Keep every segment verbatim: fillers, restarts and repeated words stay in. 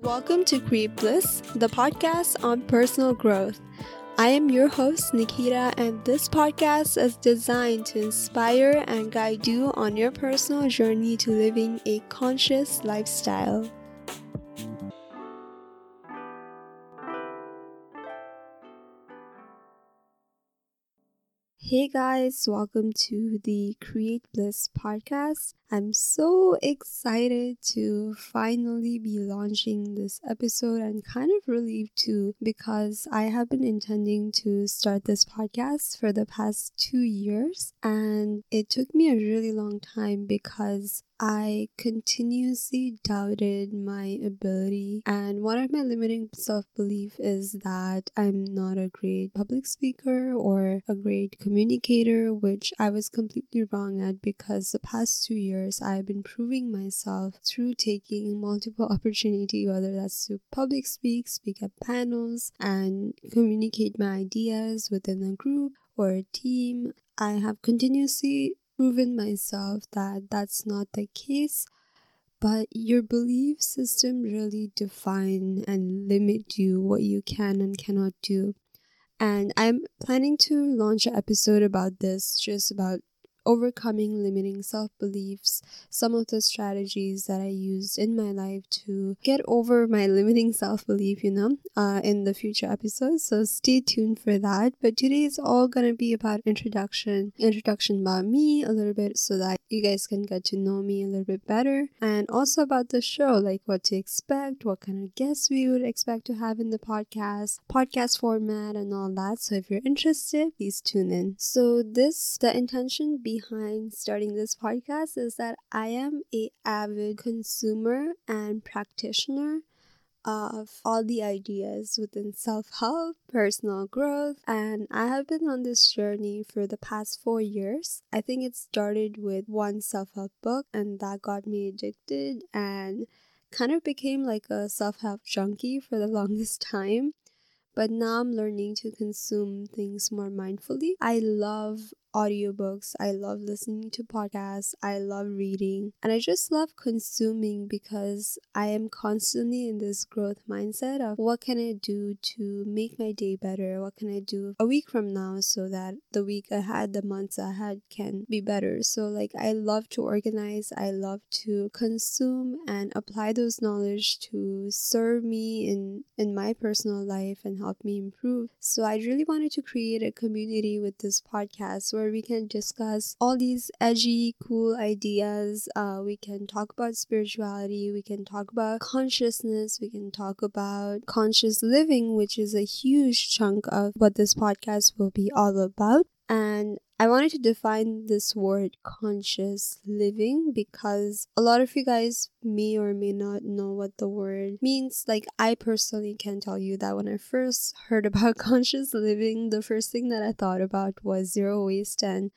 Welcome to Create Bliss, the podcast on personal growth. I am your host, Nikita, and this podcast is designed to inspire and guide you on your personal journey to living a conscious lifestyle. Hey guys, welcome to the Create Bliss podcast. I'm so excited to finally be launching this episode and kind of relieved too because I have been intending to start this podcast for the past two years and it took me a really long time because I continuously doubted my ability, and one of my limiting self-belief is that I'm not a great public speaker or a great communicator, which I was completely wrong at because the past two years I have been proving myself through taking multiple opportunities, whether that's to public speak, speak at panels, and communicate my ideas within a group or a team. I have continuously proven myself that that's not the case, but your belief system really define and limit you what you can and cannot do. And I'm planning to launch an episode about this, just about overcoming limiting self-beliefs, some of the strategies that I used in my life to get over my limiting self-belief, you know, uh, in the future episodes. So stay tuned for that. But today is all going to be about introduction, introduction about me a little bit so that you guys can get to know me a little bit better. And also about the show, like what to expect, what kind of guests we would expect to have in the podcast, podcast format and all that. So if you're interested, please tune in. So this, the intention being behind starting this podcast is that I am an avid consumer and practitioner of all the ideas within self-help, personal growth, and I have been on this journey for the past four years. I think it started with one self-help book, and that got me addicted and kind of became like a self-help junkie for the longest time. But now I'm learning to consume things more mindfully. I love audiobooks. I love listening to podcasts. I love reading. And I just love consuming because I am constantly in this growth mindset of what can I do to make my day better? What can I do a week from now so that the week ahead, the months ahead can be better? So like I love to organize. I love to consume and apply those knowledge to serve me in, in my personal life and help me improve. So I really wanted to create a community with this podcast where we can discuss all these edgy, cool ideas. Uh, we can talk about spirituality, we can talk about consciousness, we can talk about conscious living, which is a huge chunk of what this podcast will be all about. And I wanted to define this word conscious living because a lot of you guys may or may not know what the word means. Like I personally can tell you that when I first heard about conscious living, the first thing that I thought about was zero waste and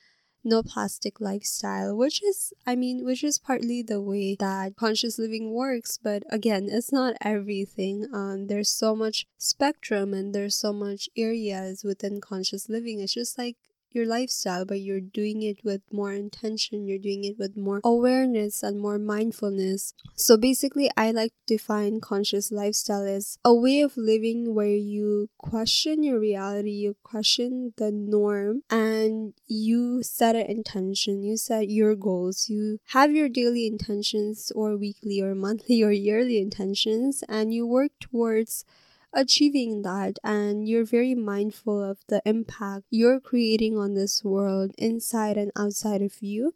no plastic lifestyle, which is, I mean, which is partly the way that conscious living works. But again, it's not everything. Um, there's so much spectrum and there's so much areas within conscious living. It's just like your lifestyle, but you're doing it with more intention, you're doing it with more awareness and more mindfulness. So basically, I like to define conscious lifestyle as a way of living where you question your reality, you question the norm, and you set an intention, you set your goals, you have your daily intentions or weekly or monthly or yearly intentions, and you work towards achieving that, and you're very mindful of the impact you're creating on this world inside and outside of you.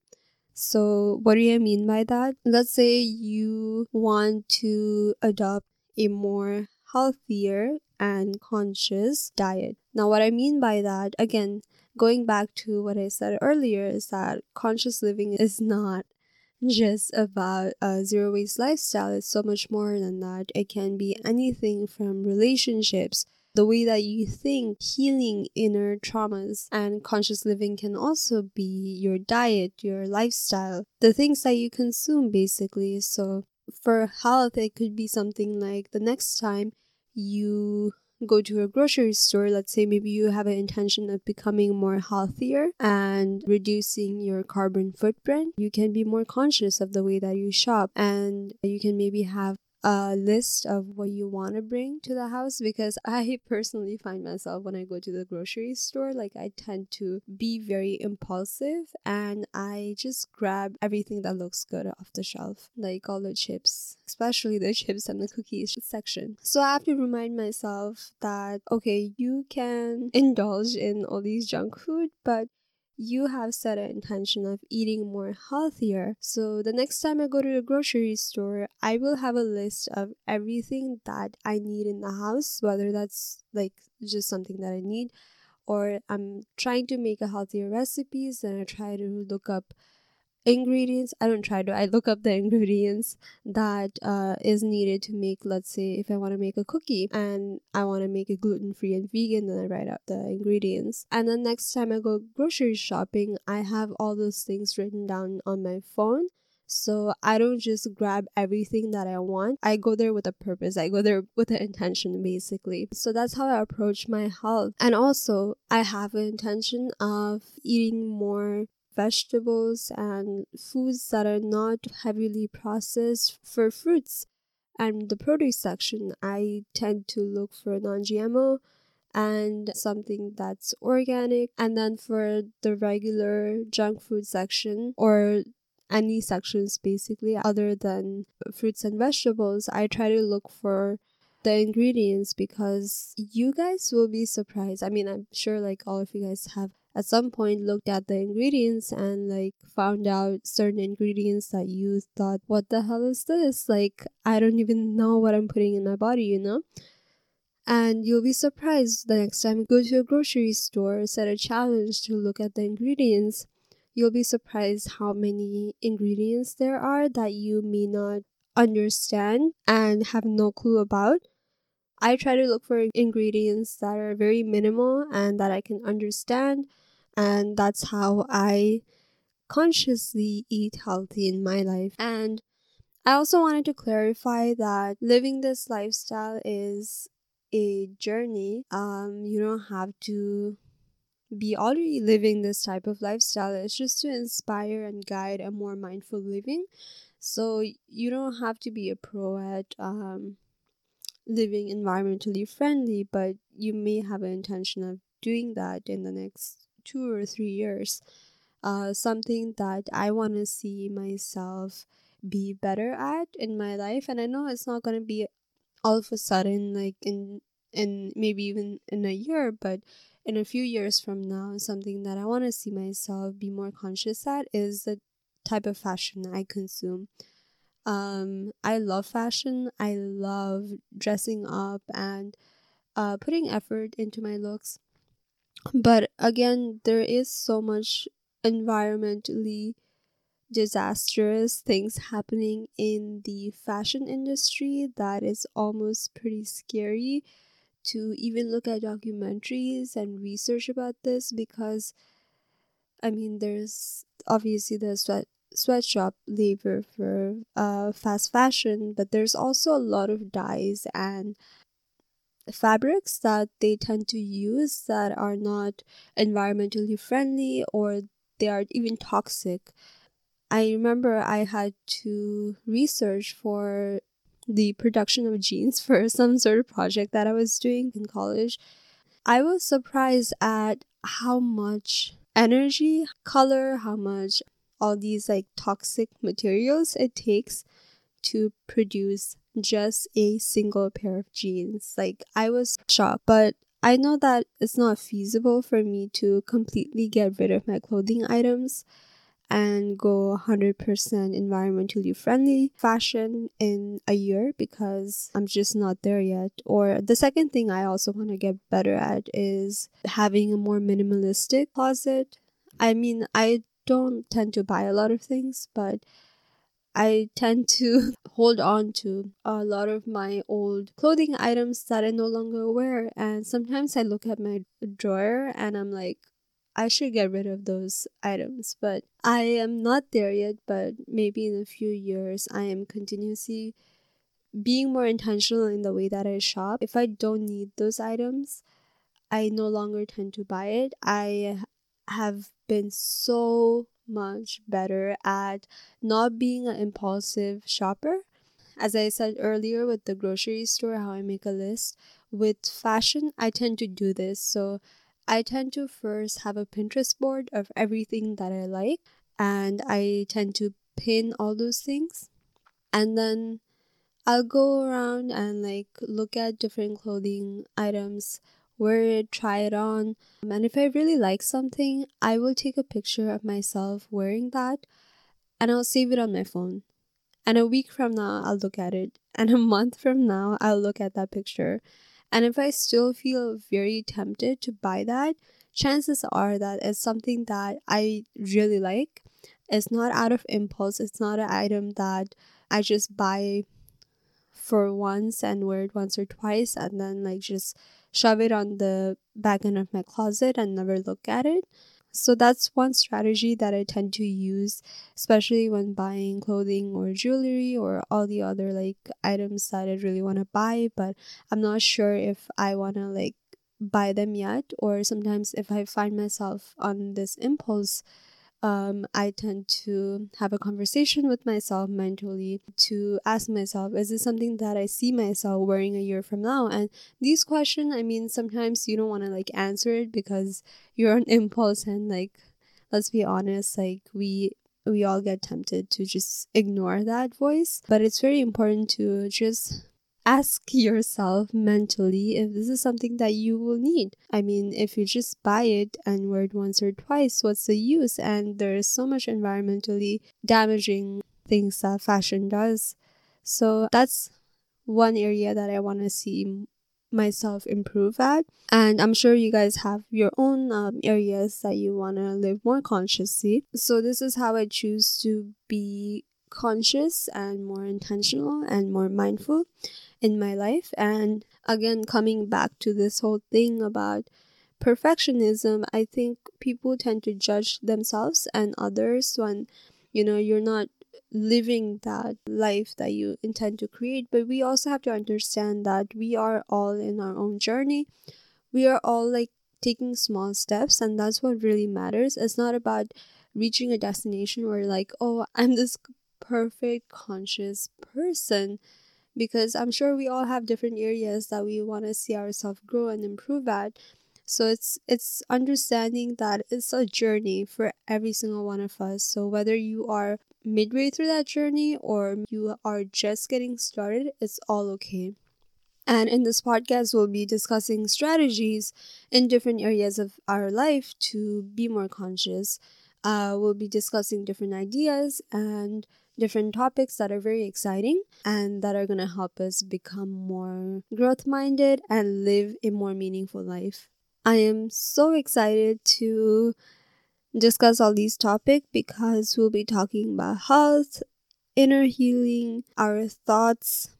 So what do I mean by that? Let's say you want to adopt a more healthier and conscious diet. Now what I mean by that, again, going back to what I said earlier, is that conscious living is not just about a zero waste lifestyle. It's so much more than that. It can be anything from relationships, the way that you think, healing inner traumas, and conscious living can also be your diet, your lifestyle, the things that you consume basically. So for health, it could be something like the next time you go to a grocery store, let's say maybe you have an intention of becoming more healthier and reducing your carbon footprint. You can be more conscious of the way that you shop, and you can maybe have a list of what you want to bring to the house, because I personally find myself when I go to the grocery store, like I tend to be very impulsive and I just grab everything that looks good off the shelf, like all the chips, especially the chips and the cookies section. So I have to remind myself that, okay, you can indulge in all these junk food, but you have set an intention of eating more healthier. So the next time I go to the grocery store, I will have a list of everything that I need in the house, whether that's like just something that I need, or I'm trying to make a healthier recipes and I try to look up ingredients. I don't try to, I look up the ingredients that uh, is needed to make, let's say if I want to make a cookie and I want to make it gluten-free and vegan, then I write up the ingredients. And then next time I go grocery shopping, I have all those things written down on my phone. So I don't just grab everything that I want. I go there with a purpose. I go there with an intention, basically. So that's how I approach my health. And also, I have an intention of eating more vegetables and foods that are not heavily processed. For fruits and the produce section, I tend to look for non-G M O and something that's organic. And then for the regular junk food section, or any sections basically other than fruits and vegetables, I try to look for the ingredients, because you guys will be surprised. I mean, I'm sure like all of you guys have at some point looked at the ingredients and like found out certain ingredients that you thought, what the hell is this? Like, I don't even know what I'm putting in my body, you know? And you'll be surprised the next time you go to a grocery store, set a challenge to look at the ingredients. You'll be surprised how many ingredients there are that you may not understand and have no clue about. I try to look for ingredients that are very minimal and that I can understand, and that's how I consciously eat healthy in my life. And I also wanted to clarify that living this lifestyle is a journey. Um, you don't have to be already living this type of lifestyle. It's just to inspire and guide a more mindful living. So you don't have to be a pro at um, living environmentally friendly, but you may have an intention of doing that in the next two or three years. Uh, something that I want to see myself be better at in my life. And I know it's not going to be all of a sudden, like in, in maybe even in a year, but in a few years from now, something that I want to see myself be more conscious at is the type of fashion I consume. Um, I love fashion. I love dressing up and uh, putting effort into my looks. But again, there is so much environmentally disastrous things happening in the fashion industry that is almost pretty scary to even look at documentaries and research about this, because, I mean, there's obviously the sweat. sweatshop labor for uh fast fashion, but there's also a lot of dyes and fabrics that they tend to use that are not environmentally friendly, or they are even toxic. I remember I had to research for the production of jeans for some sort of project that I was doing in college. I was surprised at how much energy, color, how much all these like toxic materials it takes to produce just a single pair of jeans. Like, I was shocked, but I know that it's not feasible for me to completely get rid of my clothing items and go one hundred percent environmentally friendly fashion in a year, because I'm just not there yet. Or the second thing I also want to get better at is having a more minimalistic closet. I mean, I don't tend to buy a lot of things, but I tend to hold on to a lot of my old clothing items that I no longer wear. And sometimes I look at my drawer and I'm like, I should get rid of those items, but I am not there yet. But maybe in a few years, I am continuously being more intentional in the way that I shop. If I don't need those items, I no longer tend to buy it. I have been so much better at not being an impulsive shopper. As I said earlier with the grocery store, how I make a list, with fashion, I tend to do this. So I tend to first have a Pinterest board of everything that I like, and I tend to pin all those things. And then I'll go around and like look at different clothing items, wear it, try it on. And if I really like something, I will take a picture of myself wearing that and I'll save it on my phone. And a week from now, I'll look at it. And a month from now, I'll look at that picture. And if I still feel very tempted to buy that, chances are that it's something that I really like. It's not out of impulse. It's not an item that I just buy for once and wear it once or twice and then like just shove it on the back end of my closet and never look at it. So that's one strategy that I tend to use, especially when buying clothing or jewelry or all the other like items that I really want to buy, but I'm not sure if I want to like buy them yet. Or sometimes if I find myself on this impulse, Um, I tend to have a conversation with myself mentally to ask myself, is this something that I see myself wearing a year from now? And these questions, I mean, sometimes you don't want to like answer it because you're on impulse, and like, let's be honest, like we we all get tempted to just ignore that voice. But it's very important to just ask yourself mentally if this is something that you will need. I mean, if you just buy it and wear it once or twice, what's the use? And there is so much environmentally damaging things that fashion does. So that's one area that I want to see myself improve at. And I'm sure you guys have your own um, areas that you want to live more consciously. So this is how I choose to be conscious and more intentional and more mindful in my life. And again, coming back to this whole thing about perfectionism, I think people tend to judge themselves and others when, you know, you're not living that life that you intend to create. But we also have to understand that we are all in our own journey. We are all like taking small steps, and that's what really matters. It's not about reaching a destination where like, oh, I'm this perfect conscious person, because I'm sure we all have different areas that we want to see ourselves grow and improve at. So it's it's understanding that it's a journey for every single one of us. So whether you are midway through that journey or you are just getting started, it's all okay. And in this podcast, we'll be discussing strategies in different areas of our life to be more conscious. Uh, we'll be discussing different ideas and different topics that are very exciting and that are going to help us become more growth-minded and live a more meaningful life. I am so excited to discuss all these topics because we'll be talking about health, inner healing, our thoughts.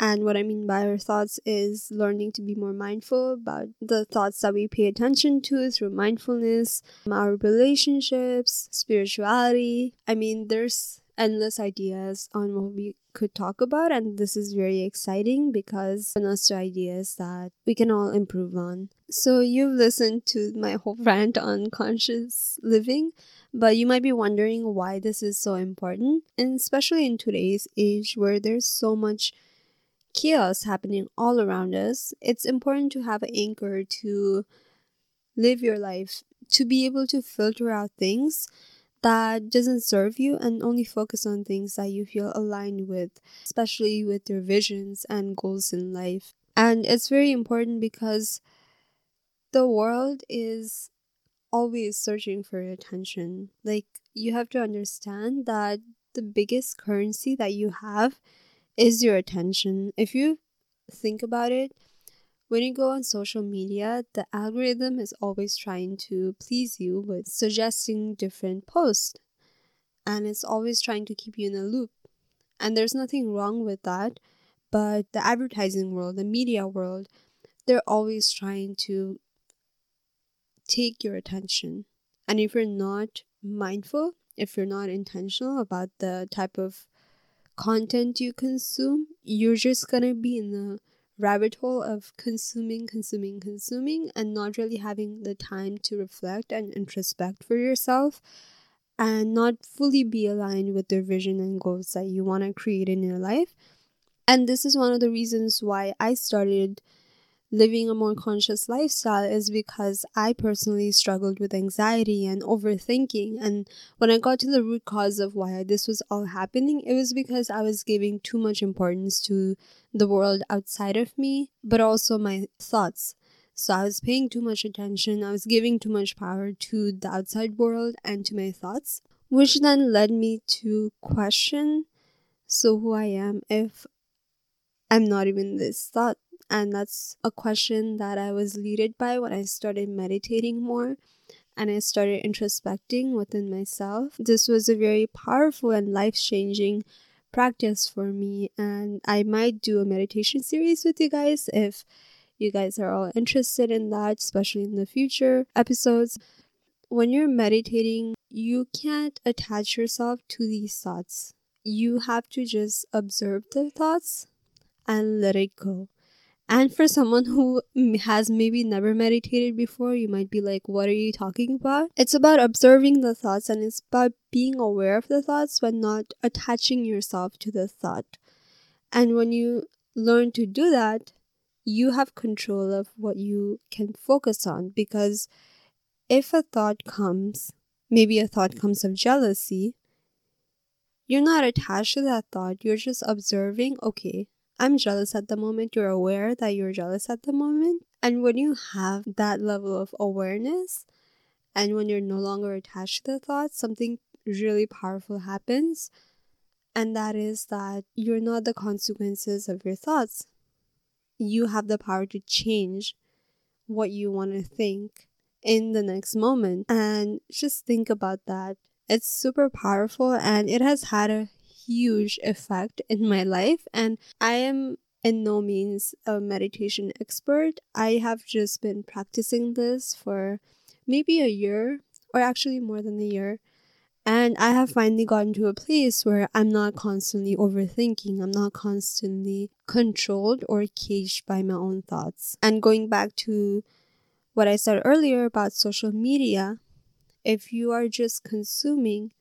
And what I mean by our thoughts is learning to be more mindful about the thoughts that we pay attention to through mindfulness, our relationships, spirituality. I mean, there's endless ideas on what we could talk about, and this is very exciting because it brings us to ideas that we can all improve on. So you've listened to my whole rant on conscious living, but you might be wondering why this is so important, and especially in today's age where there's so much chaos happening all around us. It's important to have an anchor to live your life, to be able to filter out things that doesn't serve you and only focus on things that you feel aligned with, especially with your visions and goals in life. And it's very important because the world is always searching for your attention. Like, you have to understand that the biggest currency that you have is your attention. If you think about it, when you go on social media, the algorithm is always trying to please you with suggesting different posts, and it's always trying to keep you in a loop. And there's nothing wrong with that, but the advertising world, the media world, they're always trying to take your attention. And if you're not mindful, if you're not intentional about the type of content you consume, you're just gonna be in the rabbit hole of consuming, consuming, consuming, and not really having the time to reflect and introspect for yourself, and not fully be aligned with the vision and goals that you want to create in your life. And this is one of the reasons why I started living a more conscious lifestyle, is because I personally struggled with anxiety and overthinking. And when I got to the root cause of why this was all happening, it was because I was giving too much importance to the world outside of me, but also my thoughts. So I was paying too much attention, I was giving too much power to the outside world and to my thoughts, which then led me to question, so who I am if I'm not even this thought? And that's a question that I was led by when I started meditating more and I started introspecting within myself. This was a very powerful and life-changing practice for me, and I might do a meditation series with you guys if you guys are all interested in that, especially in the future episodes. When you're meditating, you can't attach yourself to these thoughts. You have to just observe the thoughts and let it go. And for someone who has maybe never meditated before, you might be like, what are you talking about? It's about observing the thoughts, and it's about being aware of the thoughts but not attaching yourself to the thought. And when you learn to do that, you have control of what you can focus on. Because if a thought comes, maybe a thought comes of jealousy, you're not attached to that thought. You're just observing, okay, I'm jealous at the moment. You're aware that you're jealous at the moment. And when you have that level of awareness, and when you're no longer attached to the thought, something really powerful happens. And that is that you're not the consequences of your thoughts. You have the power to change what you want to think in the next moment. And just think about that. It's super powerful, and it has had a huge effect in my life. And I am in no means a meditation expert. I have just been practicing this for maybe a year, or actually more than a year, and I have finally gotten to a place where I'm not constantly overthinking. I'm not constantly controlled or caged by my own thoughts. And going back to what I said earlier about social media, if you are just consuming,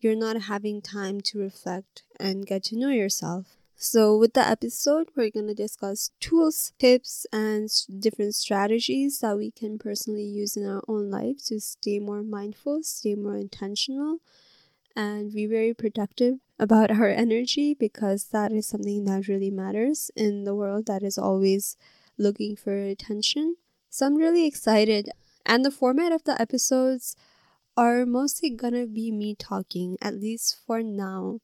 you're not having time to reflect and get to know yourself. So with the episode, we're going to discuss tools, tips, and different strategies that we can personally use in our own life to stay more mindful, stay more intentional, and be very protective about our energy, because that is something that really matters in the world that is always looking for attention. So I'm really excited. And the format of the episodes are mostly gonna be me talking, at least for now,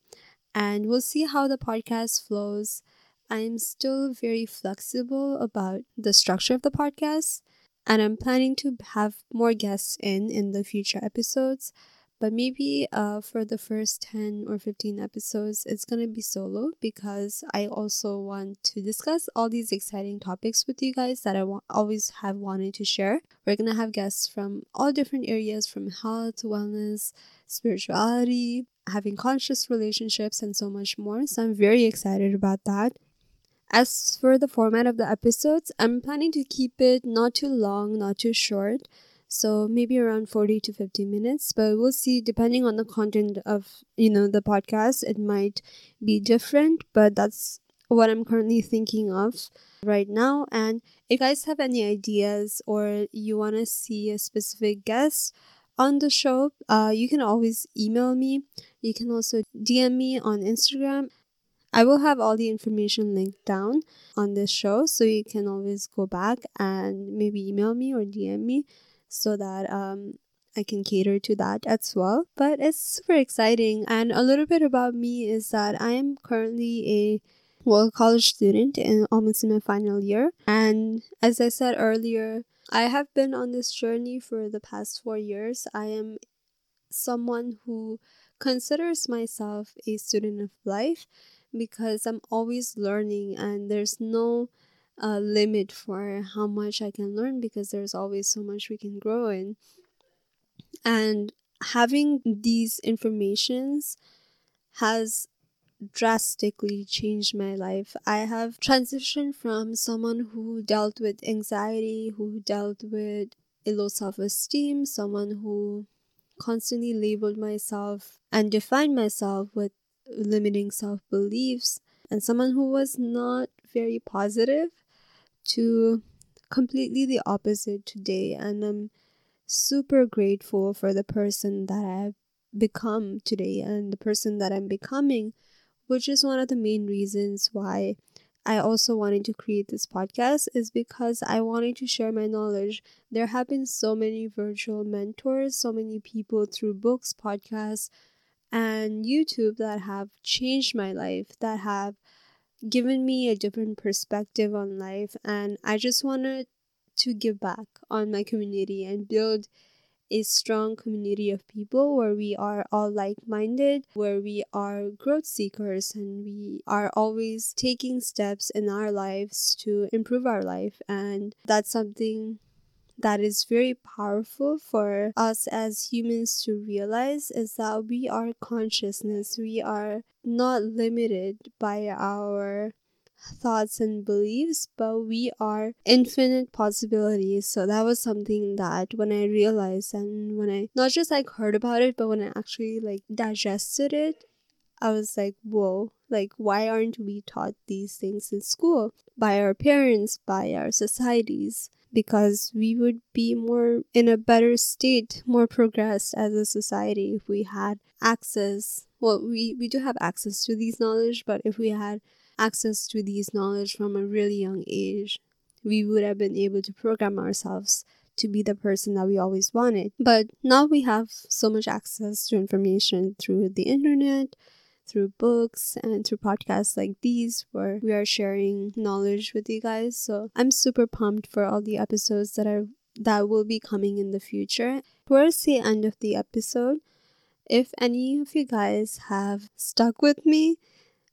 and we'll see how the podcast flows. I'm still very flexible about the structure of the podcast, and I'm planning to have more guests in in the future episodes, but maybe uh, for the first ten or fifteen episodes, it's gonna be solo, because I also want to discuss all these exciting topics with you guys that I wa- always have wanted to share. We're gonna have guests from all different areas, from health, wellness, spirituality, having conscious relationships, and so much more. So I'm very excited about that. As for the format of the episodes, I'm planning to keep it not too long, not too short. So maybe around forty to fifty minutes, but we'll see. Depending on the content of, you know, the podcast, it might be different, but that's what I'm currently thinking of right now. And if you guys have any ideas or you want to see a specific guest on the show, uh, you can always email me. You can also D M me on Instagram. I will have all the information linked down on this show, so you can always go back and maybe email me or D M me, so that um, I can cater to that as well. But it's super exciting. And a little bit about me is that I am currently a well, college student, and almost in my final year. And as I said earlier, I have been on this journey for the past four years. I am someone who considers myself a student of life, because I'm always learning, and there's no a limit for how much I can learn, because there's always so much we can grow in. And having these informations has drastically changed my life. I have transitioned from someone who dealt with anxiety, who dealt with a low self-esteem, someone who constantly labeled myself and defined myself with limiting self-beliefs, and someone who was not very positive to completely the opposite today. And I'm super grateful for the person that I've become today and the person that I'm becoming, which is one of the main reasons why I also wanted to create this podcast, is because I wanted to share my knowledge. There have been so many virtual mentors, so many people through books, podcasts, and YouTube that have changed my life, that have given me a different perspective on life. And I just wanted to give back on my community and build a strong community of people where we are all like-minded, where we are growth seekers, and we are always taking steps in our lives to improve our life. And that's something that is very powerful for us as humans to realize, is that we are consciousness. We are not limited by our thoughts and beliefs, but we are infinite possibilities. So that was something that when I realized, and when I not just like heard about it, but when I actually like digested it, I was like, whoa, like why aren't we taught these things in school by our parents, by our societies? Because we would be more in a better state, more progressed as a society if we had access. Well, we, we do have access to these knowledge, but if we had access to these knowledge from a really young age, we would have been able to program ourselves to be the person that we always wanted. But now we have so much access to information through the internet, through books, and through podcasts like these, where we are sharing knowledge with you guys. So I'm super pumped for all the episodes that are that will be coming in the future. Towards the end of the episode, if any of you guys have stuck with me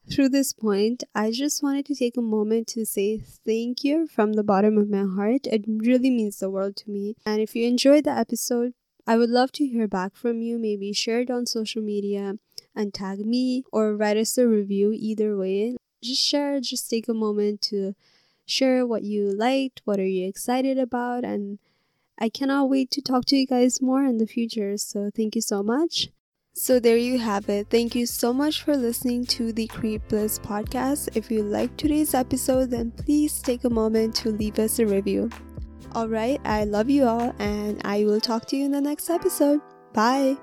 through this point, I just wanted to take a moment to say thank you from the bottom of my heart. It really means the world to me. And if you enjoyed the episode, I would love to hear back from you. Maybe share it on social media and tag me, or write us a review. Either way, just share, just take a moment to share what you liked, what are you excited about, and I cannot wait to talk to you guys more in the future. So thank you so much. So there you have it. Thank you so much for listening to the Create Bliss podcast. If you liked today's episode, then please take a moment to leave us a review. Alright, I love you all, and I will talk to you in the next episode. Bye!